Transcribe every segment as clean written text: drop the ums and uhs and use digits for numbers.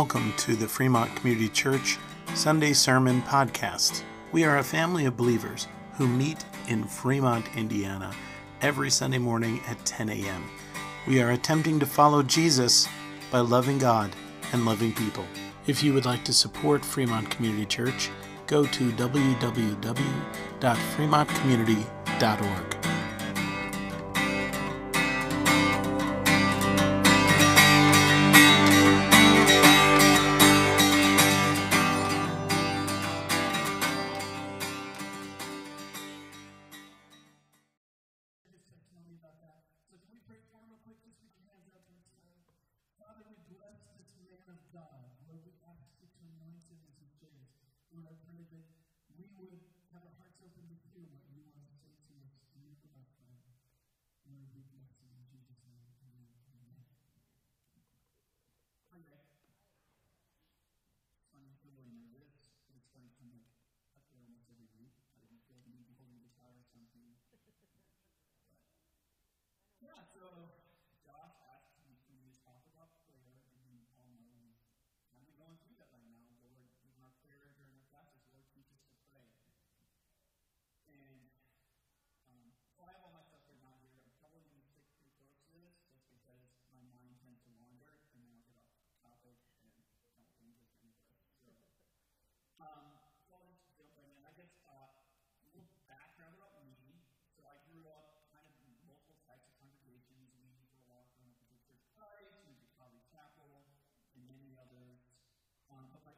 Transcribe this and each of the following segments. Welcome to the Fremont Community Church Sunday Sermon Podcast. We are a family of believers who meet in Fremont, Indiana, every Sunday morning at 10 a.m. We are attempting to follow Jesus by loving God and loving people. If you would like to support Fremont Community Church, go to www.fremontcommunity.org.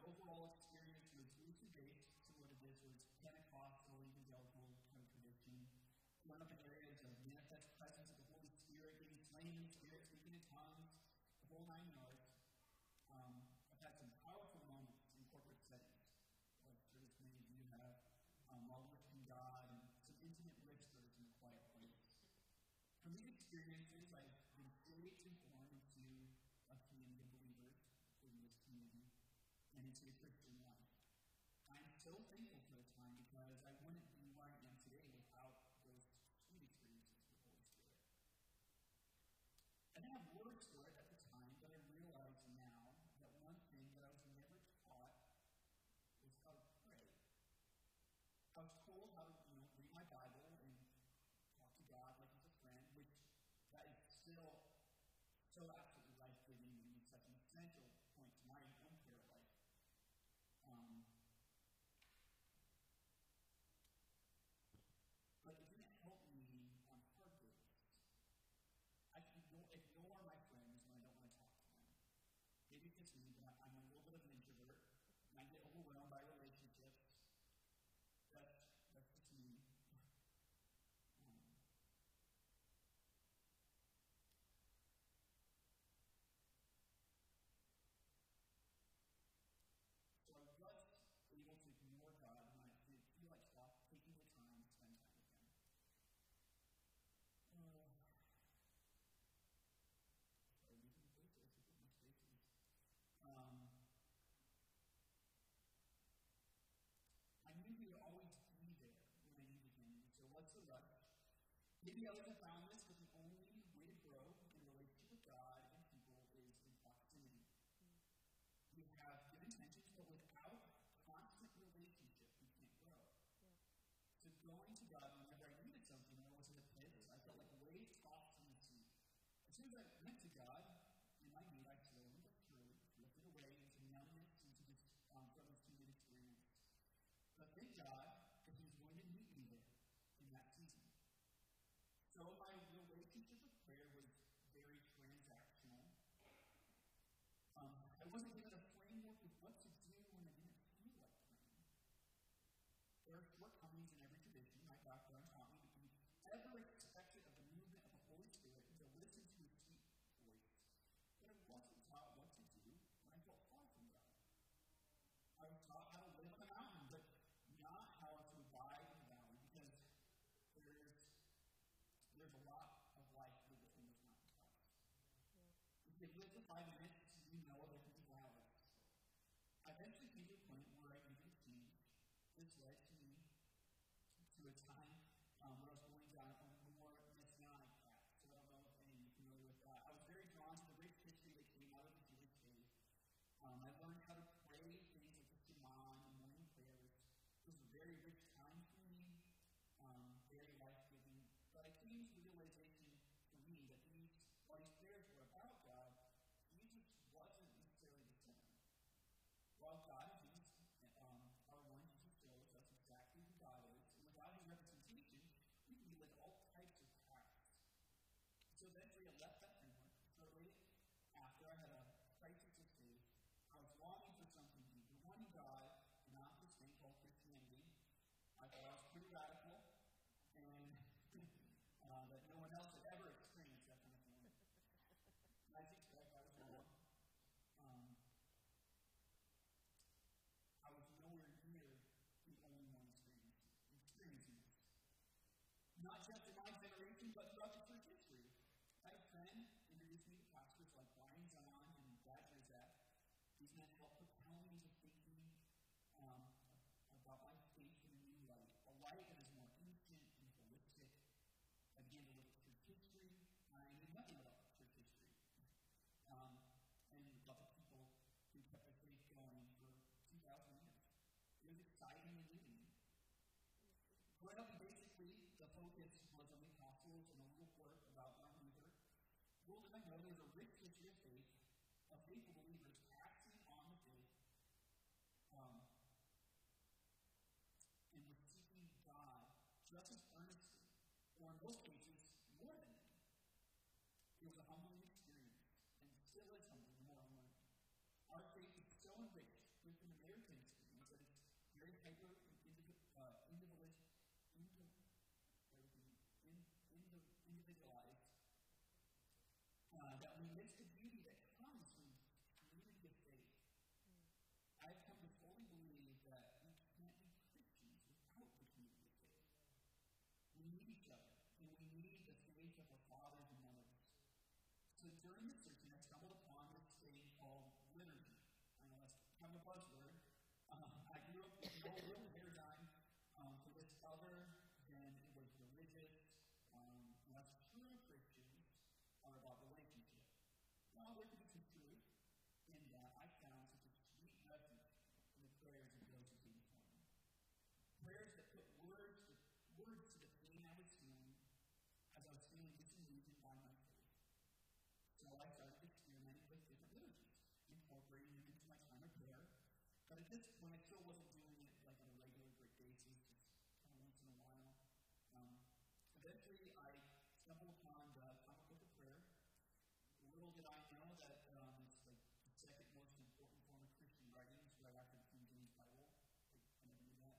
Overall experience was loosely based to what it is was Pentecostal, Evangelical kind of tradition. One of the areas of manifest presence of the Holy Spirit, getting slain in the Spirit, speaking in tongues, the whole nine yards. I've had some powerful moments in corporate settings, like sure as many of you have, while worshiping God, and some intimate whispers in a quiet place. From these experiences, I've been fully informed into a community of believers in this community. And into the Christian life. I'm so thankful for the time because I wouldn't be where I am today without those two experiences with the Holy Spirit. I didn't have words for it at the time, but I realize now that one thing that I was never taught was how to pray. I was told how to read my Bible and talk to God like as a friend, which that is still so absolutely life-giving and such an essential point to my own prayer life. But it didn't help me on hard days. I can ignore my friends when I don't want to talk to them. Maybe it's just me, but I'm a little bit of an introvert, and I get overwhelmed by relationships. That's just me. To ignore God when I didn't feel like taking the time to spend time with Him. I knew He would always be there when I needed Him, so what's the rush? Maybe I would have found this, but the only way to grow in relationship with God and people is in proximity. We have good intentions, but without constant relationship, we can't grow. Yeah. So going to God, whenever I needed something, I was in the pits, I felt like way off from the sea. As soon as I went to God, in my need, I slowly but surely drifted away into numbness, into this human experience. But thank God that He was going to meet me there in that season. So my relationship with prayer was very transactional. I wasn't given a framework of what to do when I didn't. There are shortcomings in every tradition. My background taught me to be ever expectant of the movement of the Holy Spirit and to listen to His deep voice. But I wasn't taught what to do when I felt far from God. I was taught how to live on the mountain, but not how to abide in the valley, because there's a lot of life within this mountain. If you live for 5 minutes, you know there can be violence. I eventually came to a point where I needed change. This led me to a time where I was going down a more messianic path. So I don't know if any of you are familiar with that. I was very drawn to the rich history that came out of the Jewish faith. I was entry and left that Fremont shortly after I had a crisis of faith. I was longing for something deeper, one God, not this thing called Christianity. I thought I was pretty radical, and that no one else had ever experienced that kind of thing. I think that I was wrong. I was nowhere near the only one experiencing this. Not just in my generation, but throughout the church history. I had a friend introduce me to pastors like Brian Zahn and Brad Joseph. These men helped propel me to thinking about my faith in a new light, a light that is more instant and holistic. I began to look at church history. I knew nothing about church history. And about the people who kept their faith going for 2,000 years. It was exciting and new. Growing up, basically, the focus was on the apostles and a little work about Martin Luther. Little did I know there's a rich history of faith, of faithful believers acting on the faith, and was seeking God just as earnestly, or in most cases, more than them. It was a humbling experience, and still is humbling more and more. Our faith is so enriched with an American experience that it's very hyper and individualistic. Individualized, that we miss the beauty that comes from community of faith. I've come to fully believe that we can't be Christians without the community of faith. We need each other, and we need the faith of our fathers and mothers. So during the searching, I stumbled upon this thing called liturgy. I know that's kind of a buzzword. I grew up with no real paradigm for this other than it was religious. Less true Christians are about relationship. Well, there could be some truth in that. I found such a sweet refuge in the prayers of those who came for me. Prayers that put words to the pain I was feeling as I was feeling disillusioned by my faith. So I started experimenting with different liturgies, incorporating them into my time of prayer. But at this point, I still wasn't doing it like on a regular basis, just kind of once in a while. Eventually, I stumbled upon the Common Book of Prayer. Little did I know that it's like the second most important form of Christian writings right after the King James Bible. I never knew that.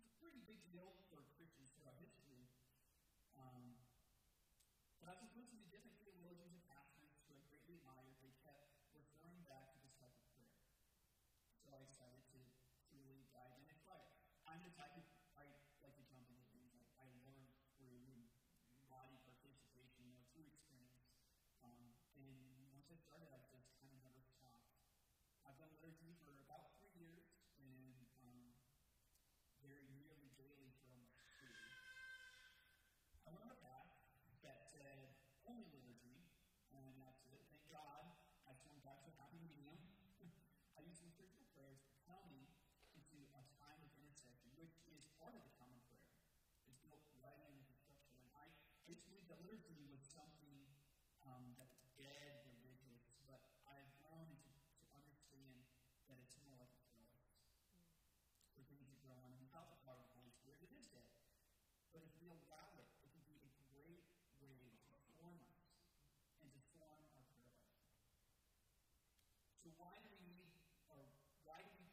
It's a pretty big deal for Christians throughout history. But I've been listening to different theologians and pastors who I greatly admired. They kept referring back to this type of prayer. So I decided to truly dive in and try it. I'm the type of I like to jump into things. I learn through body participation or through experience. And once I started, I just kind of never stopped. I've done liturgy for about 3 years, and very nearly daily for almost 2. I went on a path that said only liturgy, and that's it. Thank God I turned back to a happy medium. I used liturgical prayers to tell me into a time of intercession, which is part of the Common Prayer. It's built right into the structure. And I used to think that liturgy was something that was dead religious, but I've grown to understand that it's more like a forest. For things to grow on, and without the power of the Holy Spirit, it is dead. But if we allow it, it can be a great way to form us and to form our prayer life. So why do we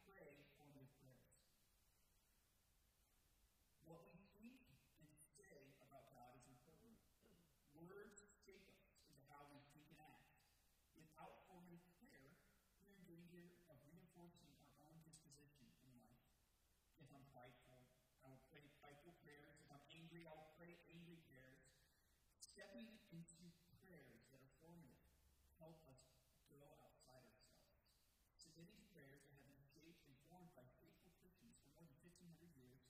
pray formative prayers? What we think and say about God is important. Words shape us into how we think and act. Without formative prayer, we are in danger of reinforcing our own disposition in life. If I'm prideful, I will pray prideful prayers. If I'm angry, I will pray angry prayers. Stepping into prayers that are formative help us go outside ourselves. Submitting to prayers that have been shaped and formed by faithful Christians for more than 1,500 years,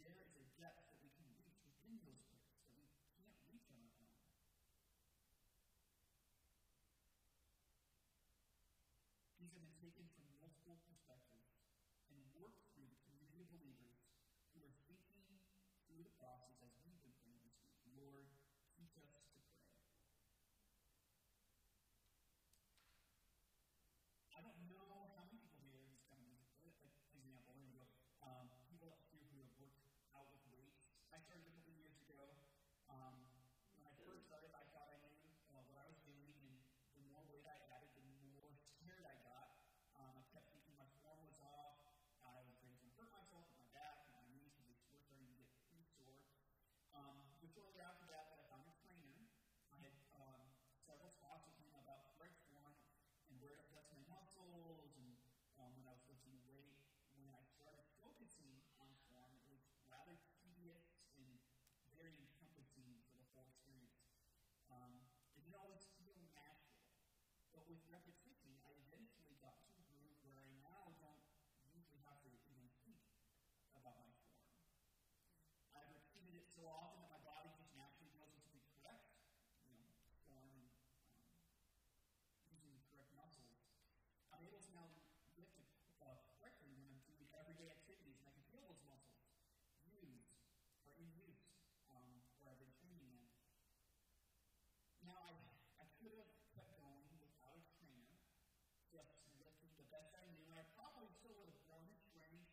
there is a depth that we can reach within those prayers that we can't reach on our own. These have been taken from multiple perspectives and worked through the community of believers who are thinking through the process as we've been praying this week. Lord, teach us to pray. I don't know how many people here, just kind of an example, people up here who have worked out with weights. I started a couple of years ago. When I first started, with repetition, I eventually got to the group where I now don't usually have to even think about my form. I've repeated it so often that my body just naturally goes into the correct, form and using the correct muscles. I'm able to now lift it correctly when I'm doing everyday activities, and I can feel those muscles used or in use where I've been training them. Now I could have kept going without a trainer, just lifting the best I knew, and I probably still would have grown in strength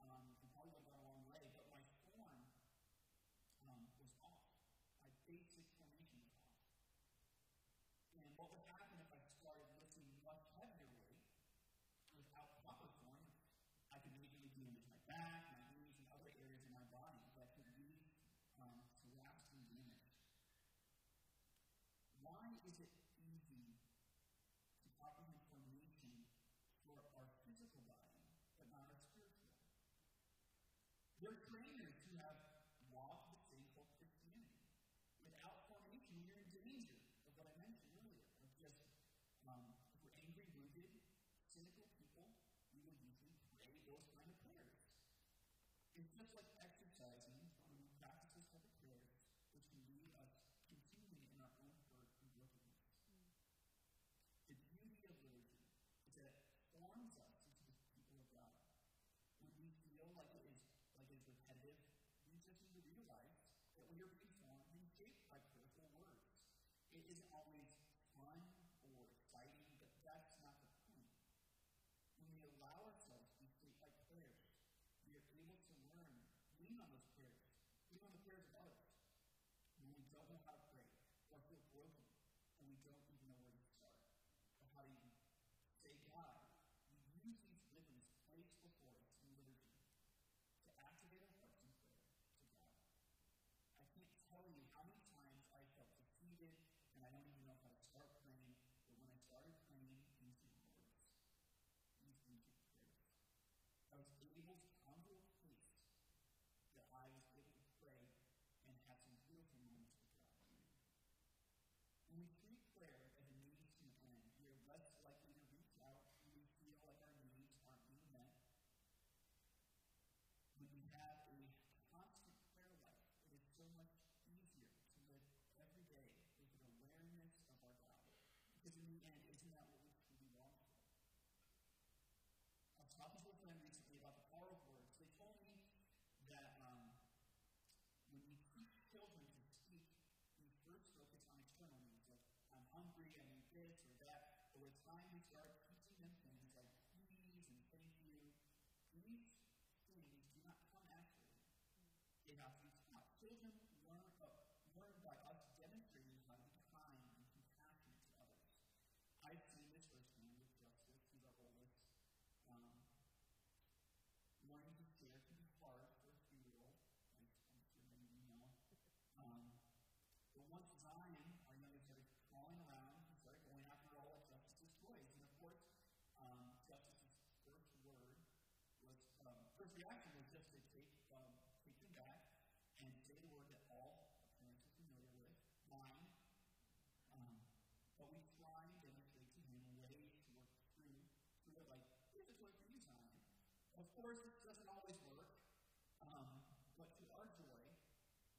and probably would have gone a long way, but my form was off. My basic formation was off. And what would happen if I started lifting much heavier weight without proper form? I could maybe damage my back, my knees, and other areas in my body that could lead to lasting damage. Why is it easy to comprehend formation for our physical body, but not our spiritual? There are trainers who have walked the thing called Christianity. Without formation, you're in danger of what I mentioned earlier, of just, if we're angry, wounded, cynical people, we will usually pray those kind of prayers. It's just like exercising, when we practice this type of prayer, which can lead us continually in our own hurt and brokenness. The beauty of religion is that it forms us into the people of God. When we feel like it is repetitive, we just need to realize that we are being formed and shaped by prayerful words. It isn't always fun or exciting, but that's not the point. When we allow ourselves to be shaped by prayers, we are able to learn, lean on those prayers, lean on the prayers of others. When we don't know how to pray, or feel broken, and we don't even know where to start, or how to even say God, we use these liberties placed before us in liturgy to activate our hearts in prayer to God. I can't tell you how many times I felt defeated, and I don't even know how to start praying, but when I started praying these prayers, I was able to come to a place that I was able to pray and have some beautiful moments with God. When we treat prayer as a needs to an end, we are less likely to reach out when we feel like our needs aren't being met. When we have a constant prayer life, it is so much easier to live every day with an awareness of our God. Because in the end, isn't that what we truly want for? I was talking to a friend recently about the power of words. They told me that when we teach children to speak, we first focus on external needs, like I'm hungry, I need this or that. But with time, we start teaching them things like please and thank you. These things do not come naturally. They have to be taught. Children learn by us demonstrating how to be kind and compassionate to others. I've seen this firsthand with Justice, who's our oldest. Learning to share can be hard for a three-year-old. But once Zion, our youngest, started crawling around, he started going after all of Justice's toys. And of course, Justice's first reaction was just to take him back and say the word that all parents are familiar with, mine. But we try and demonstrate to him ways to work through it, like, here's a toy for you, Zion. Of course, it doesn't always work, but to our joy,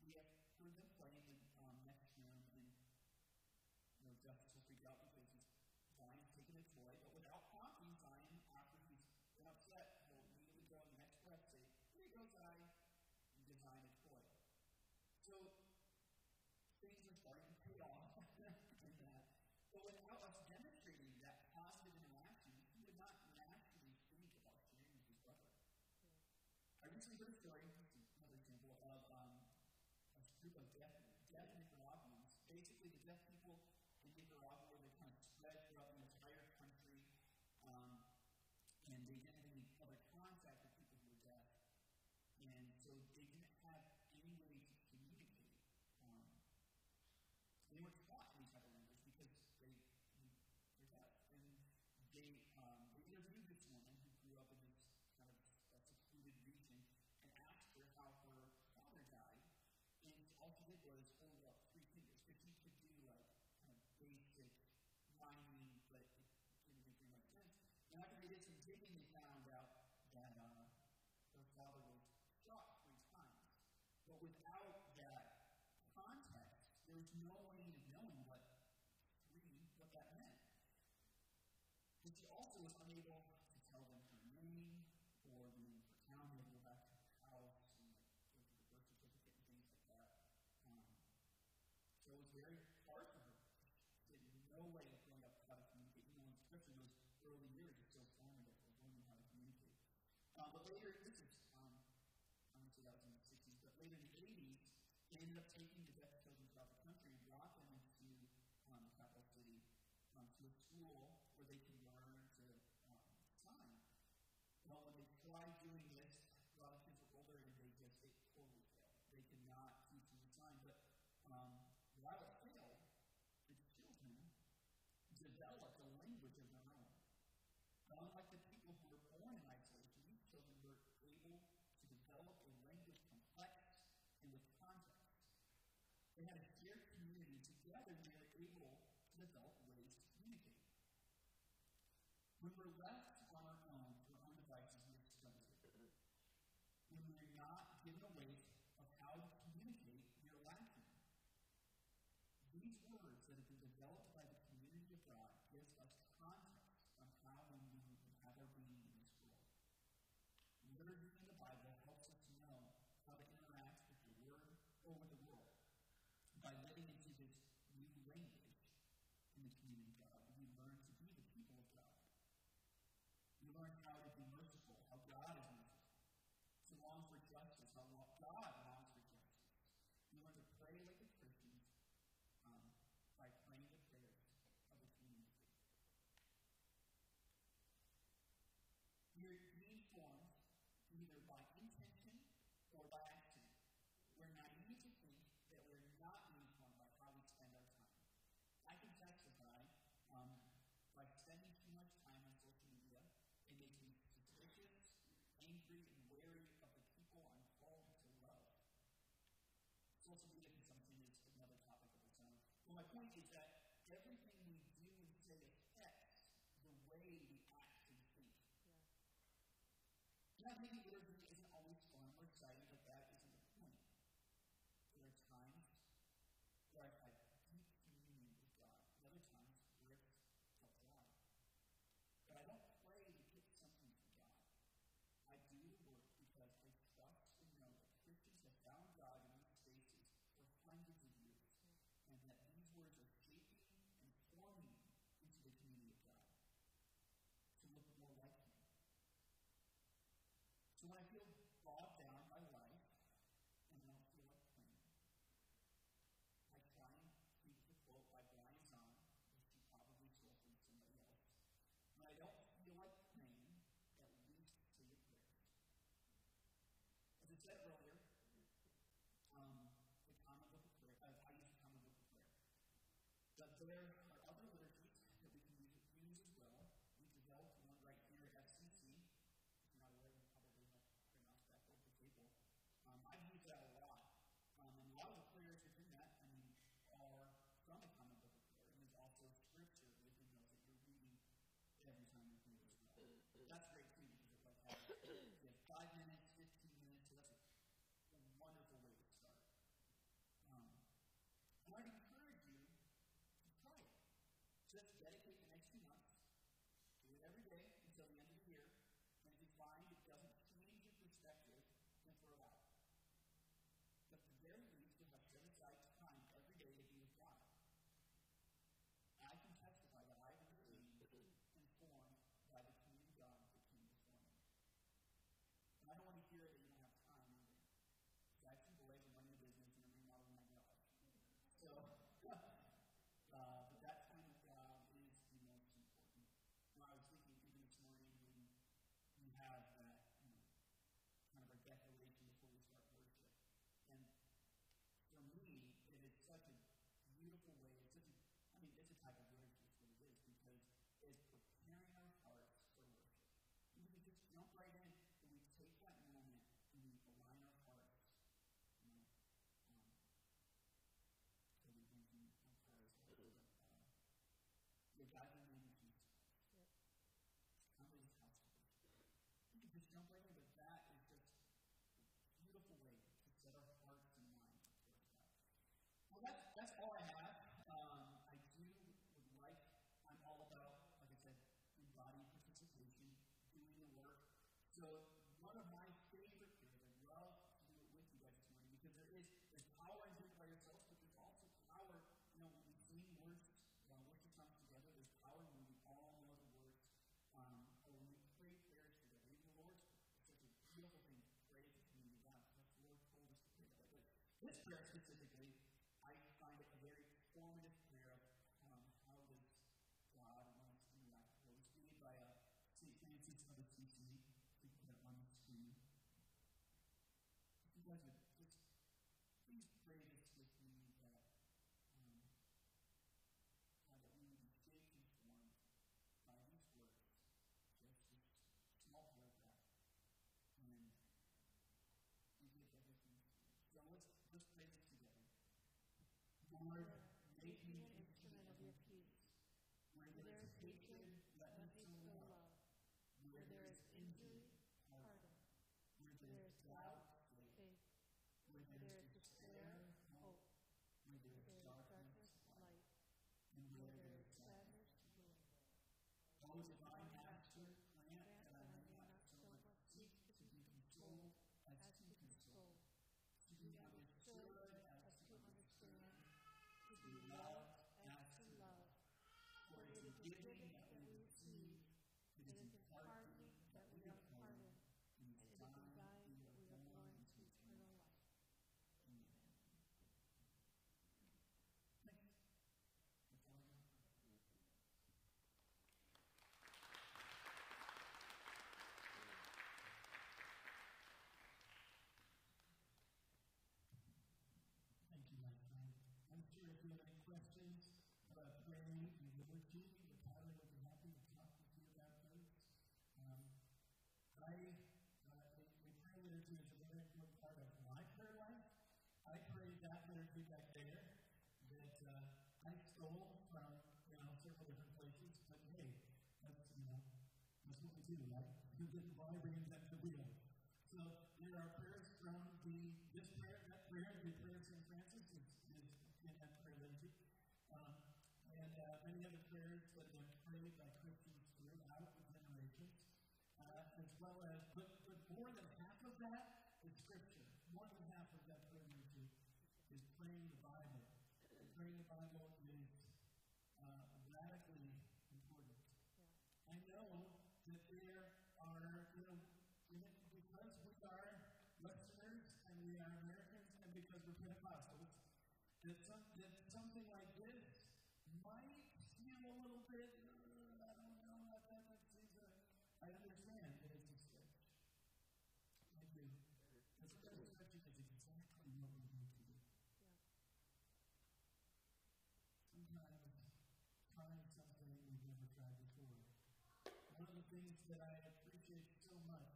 we have heard them playing in next room, and Justice will freak out because Zion's taking a toy, but without prompting Zion, after he's been upset, he'll immediately go in the next breath, say, "Here you go, Zion," and design a toy. So things are starting to pay off in that. But without us demonstrating that positive interaction, he would not naturally think about sharing with his brother. I recently heard a story, another example, of a group of deaf Nicaraguans. Basically, the deaf people in Nicaragua were kind of spread throughout the entire country, and they didn't have any other contact with people who were deaf, and so they didn't have any way to communicate. They were taught any type of language because they're deaf, and they interviewed this woman who grew up in this kind of secluded region and asked her how her father died. And all she did was hold up three fingers, because she could do like kind of basic rhyming, but I did some digging and found out that her father was shot 3 times. But without that context, there was no way of knowing what that meant. And she also was unable to tell them her name or the name of her town. They go back to the house and go to the birth certificate and things like that. So it was very hard for her. She had no way of growing up how to communicate. You know, in Scripture, those early years are so formative for learning how to communicate. But later, this is, I want to say that was in the 60s, but later in the 80s, they ended up taking the deaf children throughout the country and brought them into the capital city to a school where they can learn to sign. Well, when they tried doing this, a lot of kids were older and they totally failed. They could not teach them to sign. But while it failed, the children developed a language of their own. Unlike the people who were born in isolation, these children were able to develop a language complex and with context. They had a shared community. Together, they were able to develop ways to communicate. When we're left on our own, we're on devices, we're stunted. When we're not given a way of how to communicate, we're lacking. These words that have been developed by the community of God gives us context on how we move and how we're being in this world. Learning in the Bible helps us to know how to interact with the Word or with the world by living into this new language in the community of God. We learn to be the people of God. We learn how to be merciful, how God is merciful, to long for justice, how God longs for justice. We learn to pray like the Christians by praying the prayers of the community. We're informed either by intention or by accident. We're naive to think that we're not informed by how we spend our time. I can testify by spending too much time on social media. It makes me suspicious, angry, and wary of the people I'm called to love. Social media consumption is another topic of its own. But my point is that everything we do and say affects the way we act and think. Yeah. Now, maybe everything isn't always fun or exciting, but that isn't the point. There are times where I've had deep communion with God, and other times where it's tough life. But I don't pray to get something from God. I do the work because I trust and know that Christians have found God in these spaces for hundreds of years, and that these words are shaping and forming into the community of God to look more like Him. So when I feel bogged down by life, and I don't feel like praying, I try and read the quote by Brian Zahn, which he probably stole from somebody else. When I don't feel like praying, at least say a prayer. As I said earlier, the Common Book of Prayer, I use the Common Book of Prayer. But there are other liturgies that we can use as well. We developed one right here at FCC. I'm not aware of probably how to pronounce that word, the table. I've used that a lot. And a lot of the prayers within that, are from the Common Book of Prayer. And there's also scripture within those that you're reading every time you read as well. That's great too, because it does have 5 minutes, 15 minutes, so that's a wonderful way to start. And I'd encourage you to try it. So one of my favorite things, I love to do it with you guys this morning, because there is power in doing it by yourself, but there's also power, when we sing worship songs together. There's power when we all know the words, or when we pray prayers together. Even the Lord's Prayer is such a beautiful thing to pray to community of God, because the Lord told us to pray that way. But this prayer specifically, I find it a very formative prayer of how does God want us to interact with the Holy Spirit by St. Francis of Assisi. Please pray this with me that we would be shaped and formed by these words, just this small paragraph, and we give everything to you. So let's pray this together. Lord, make me an instrument of your peace. Where there is hatred, let me feel love. Where there is injury, pardon. Where there is doubt, O divine master, grant that I may not so much seek to be consoled as to console, to be understood as to understand, to be loved as to love. For it is the giving that we receive, it is the pardoning that we are pardoned, and it is the dying that we are born to eternal life. Amen. I stole from several different places, but hey, that's what we do, right? You get the body brings up the wheel. So there are prayers from this prayer, that prayer, the prayer of St. Francis is in that prayer liturgy, and many other prayers that have been prayed by Christians throughout the generations, as well as, but more than half of that is Scripture. More than half of that prayer liturgy is praying the Bible. Praying the Bible is radically important. Yeah. I know that there are, because we are Westerners and we are Americans and because we're Pentecostals, that something like this might seem a little bit, I don't know about that, but I understand that it's a stretch. I do. It's a stretch because it's exactly what we need to do. Sometimes trying something we've never tried before. One of the things that I appreciate so much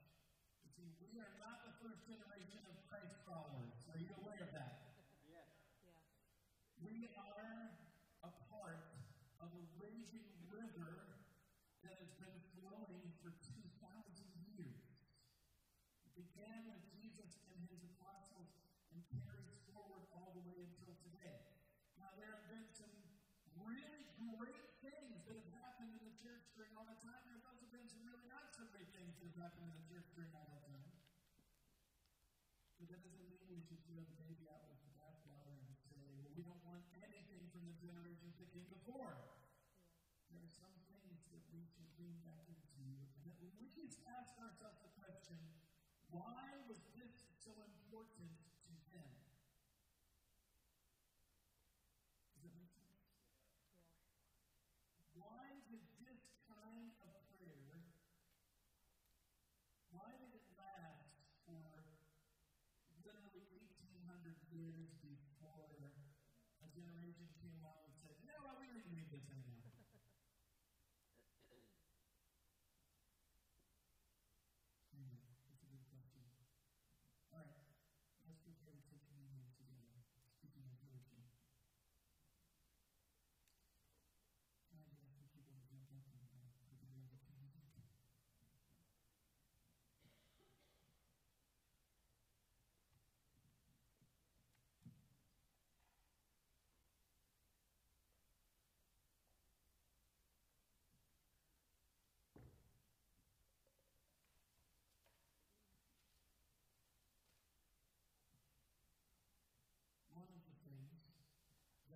is we are not the first generation of Christ followers. Are you aware of that? Yes. Yeah. Yeah. We are a part of a raging river that has been flowing for 2,000 years. It began with Jesus and his apostles and carries forward all the way until today. Now, there have been some really great things that have happened in the church during all that time. There have also been some really not so great things that have happened in the church during all that time. But that doesn't mean we should throw the baby out with the bathwater and say, well, we don't want anything from the generations that came before. Yeah. There are some things that we should bring back into, and that we just ask ourselves the question, why was this so important to them? Why did it last for literally 1,800 years before a generation came out and said, you know what, we don't need this anymore? Anyway, that's a good question. All right, let's go ahead and take communion together. Speaking of religion.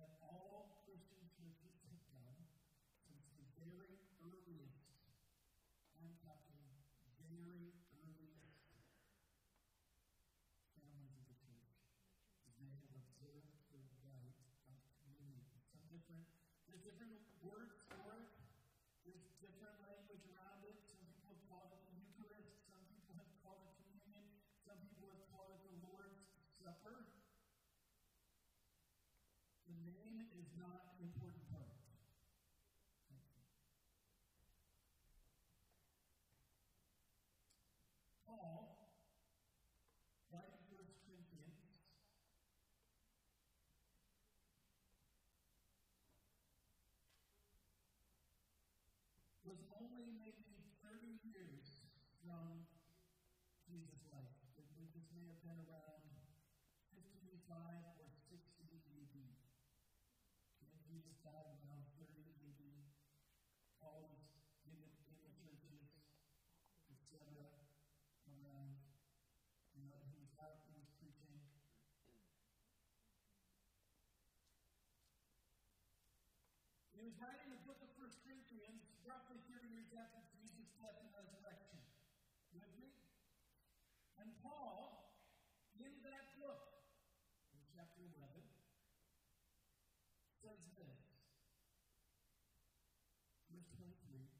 that all Christian churches have done since the very earliest, I'm talking very earliest, families of the church, they have observed the rite of communion. There's different words for it. There's different language around it. Some people have called it the Eucharist. Some people have called it communion. Some people have called it the Lord's Supper. The name is not an important part. Paul, like First Corinthians, was only maybe 30 years from Jesus' life. This may have been around 55 or 60 AD. And Jesus died around 30 AD. Paul was in the churches, etc. Around, he was out, he was preaching. He was writing the book of First Corinthians roughly 30 years after Jesus' death and resurrection. With me? And Paul, in that book, in chapter 11, says this, verse 23,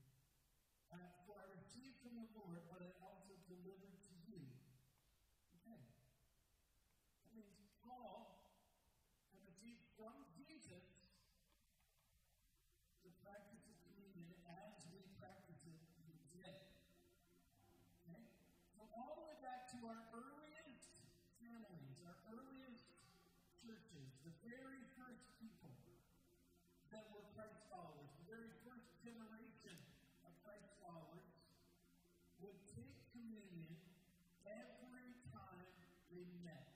For I received from the Lord what I also delivered to you. Okay. That means Paul had received from Jesus the practice of communion as we practice it today. Okay? So all the way back to our earliest families, our earliest churches, the very first people that were Christ followers, the very first generation of Christ followers, would take communion every time they met.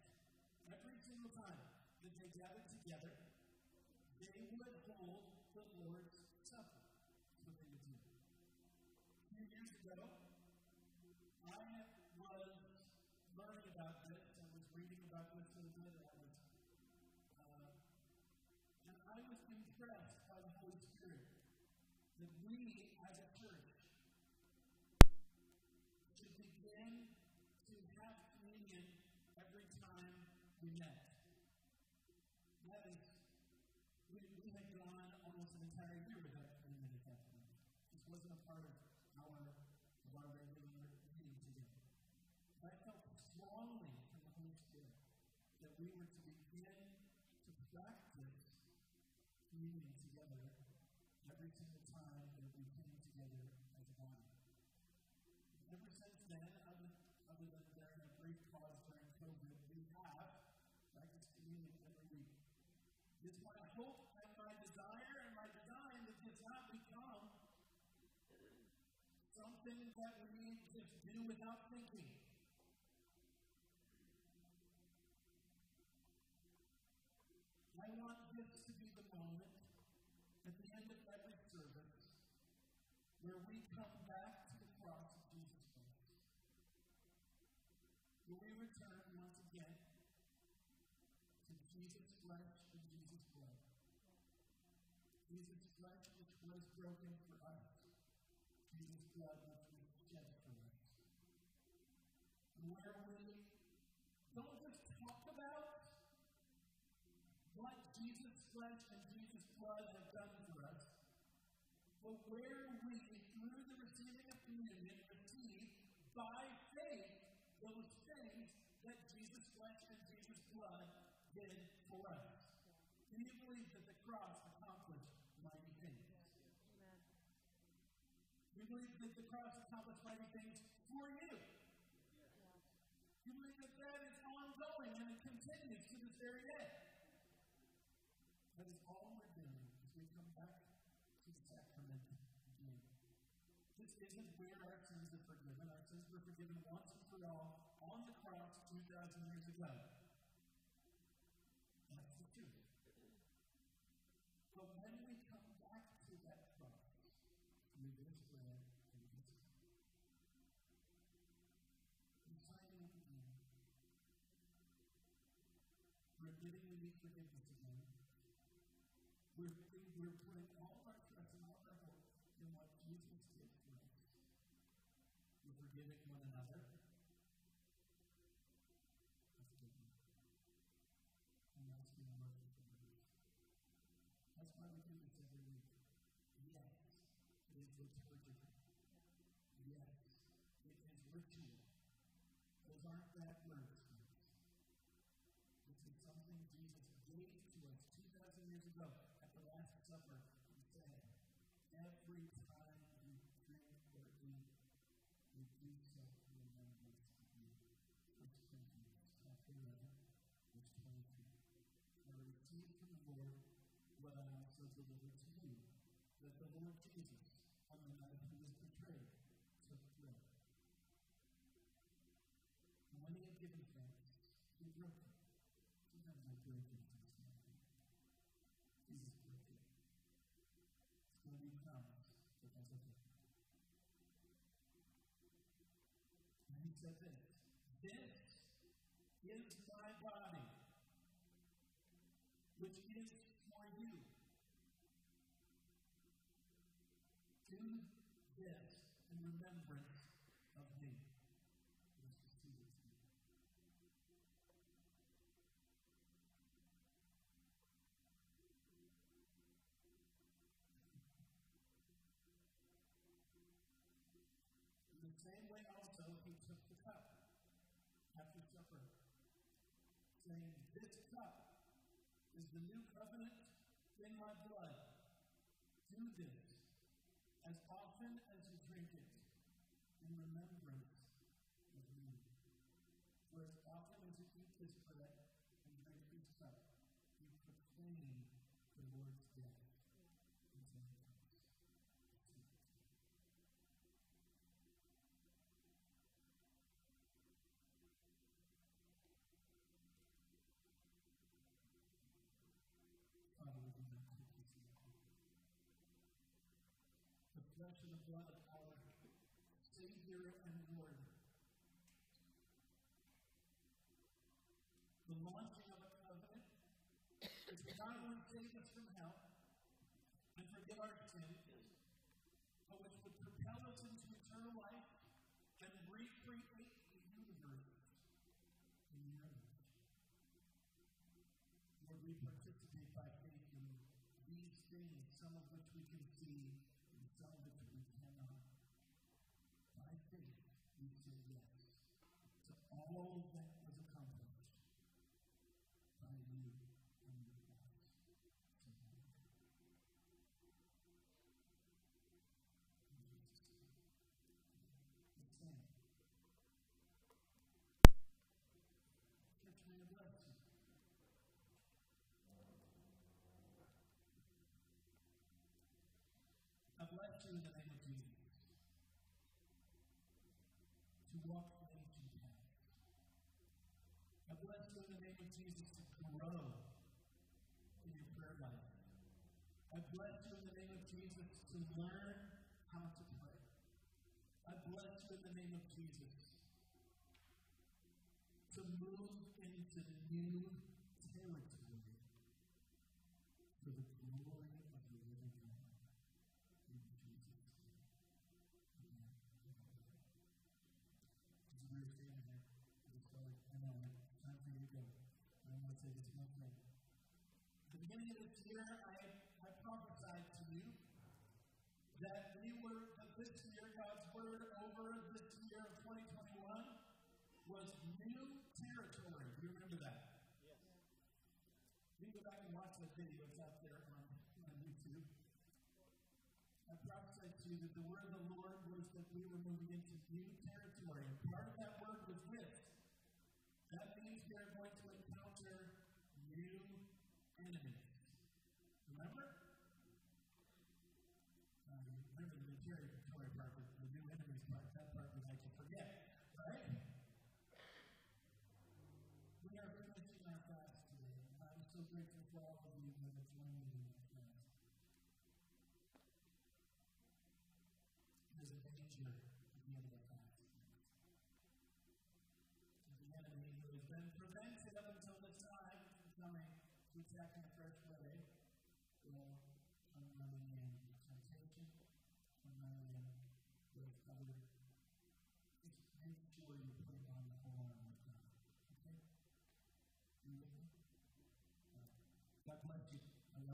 Every single time that they gathered together, they would hold the Lord's Supper. That's what they would do. A few years ago, I was learning about this. I was reading about this a little bit. And I was impressed by the Holy Spirit that we, as a church, should begin to have communion every time we met. That is, we had gone almost an entire year without communion at that point. This wasn't a part of our regular meeting together. But I felt strongly from the Holy Spirit that we were to begin to practice communion together every single time that we came together as a body. Ever since then, other than there in a brief pause during COVID, we have practiced communion every week. It's my hope and my desire and my design that this not become something that we just do without thinking. I want this to be the moment at the end of every service where we come back to the cross of Jesus Christ, where we return once again to Jesus' flesh and Jesus' blood. Jesus' flesh which was broken for us, Jesus' blood which was shed for us. Where we don't just talk about what Jesus' flesh and Jesus' blood have done for us, but where we, through the receiving of communion, receive by faith those things that Jesus' flesh and Jesus' blood did for us. Do you believe that the cross accomplished mighty things? Amen. Do you believe that the cross accomplished mighty things for you? Yeah. Do you believe that that is ongoing and it continues to this very day? That is all we're doing as we come back to the sacrament again. This isn't where our sins are forgiven. Our sins were forgiven once and for all on the cross 2,000 years ago. That's the truth. But when we come back to that cross, through this bread and this cup, we find it again. We're admitting we need forgiveness again. We're putting all of our trust and all of our hope in what Jesus did for us. We're forgiving one another. And that's being merciful to others. That's why we do this every week. Yes, it is liturgical. Yes, it is ritual. Those aren't bad words. This is something Jesus gave to us 2,000 years ago. The Last Supper, he said, every time you drink or eat, you do so in remembrance of me. First Corinthians, chapter 11, verse 23. I received from the Lord what I also delivered to you, that the Lord Jesus, on the night he was betrayed, took bread. And when he had given thanks, he broke it. Sometimes I break it. And he said this, this is my body, which is for you. Do this in remembrance of me. Same way also he took the cup after supper, saying, this cup is the new covenant in my blood. Do this as often as you drink it in remembrance of me. For as often as you eat this bread and drink this cup, you proclaim the Lord's death. Flesh and the blood of our Savior and Lord. The launching of a covenant is to not only save us from hell and forgive our sins, but which would propel us into eternal life and recreate the universe in the earth. Lord, we participate by faith in these things, some of which we can see. Some of which we cannot. By faith, we say yes to all that was accomplished by you and your life. Church, may I bless you. Bless you in the name of Jesus to walk the ancient path. I bless you in the name of Jesus to grow in your prayer life. I bless you in the name of Jesus to learn how to pray. I bless you in the name of Jesus to move into new territory for the glory of the living God. At the beginning of this year, I prophesied to you that this year, God's word over this year of 2021 was new territory. Do you remember that? Yes. You can go back and watch the video. It's out there on YouTube. I prophesied to you that the word of the Lord was that we were moving into new territory. And part of that word was this. That means they're going to encounter new enemies. Remember? Remember the territory part, the new enemies part, that part we like to forget, right? We are finishing our fast today. I'm so grateful for all of you that have joined me in my fast. There's a danger at the end of our fast. Been prevented up until this time from coming to attack in a fresh way, explore one another in temptation, one another in with other. Just make sure you put it on the whole armor of God. Okay? God bless you.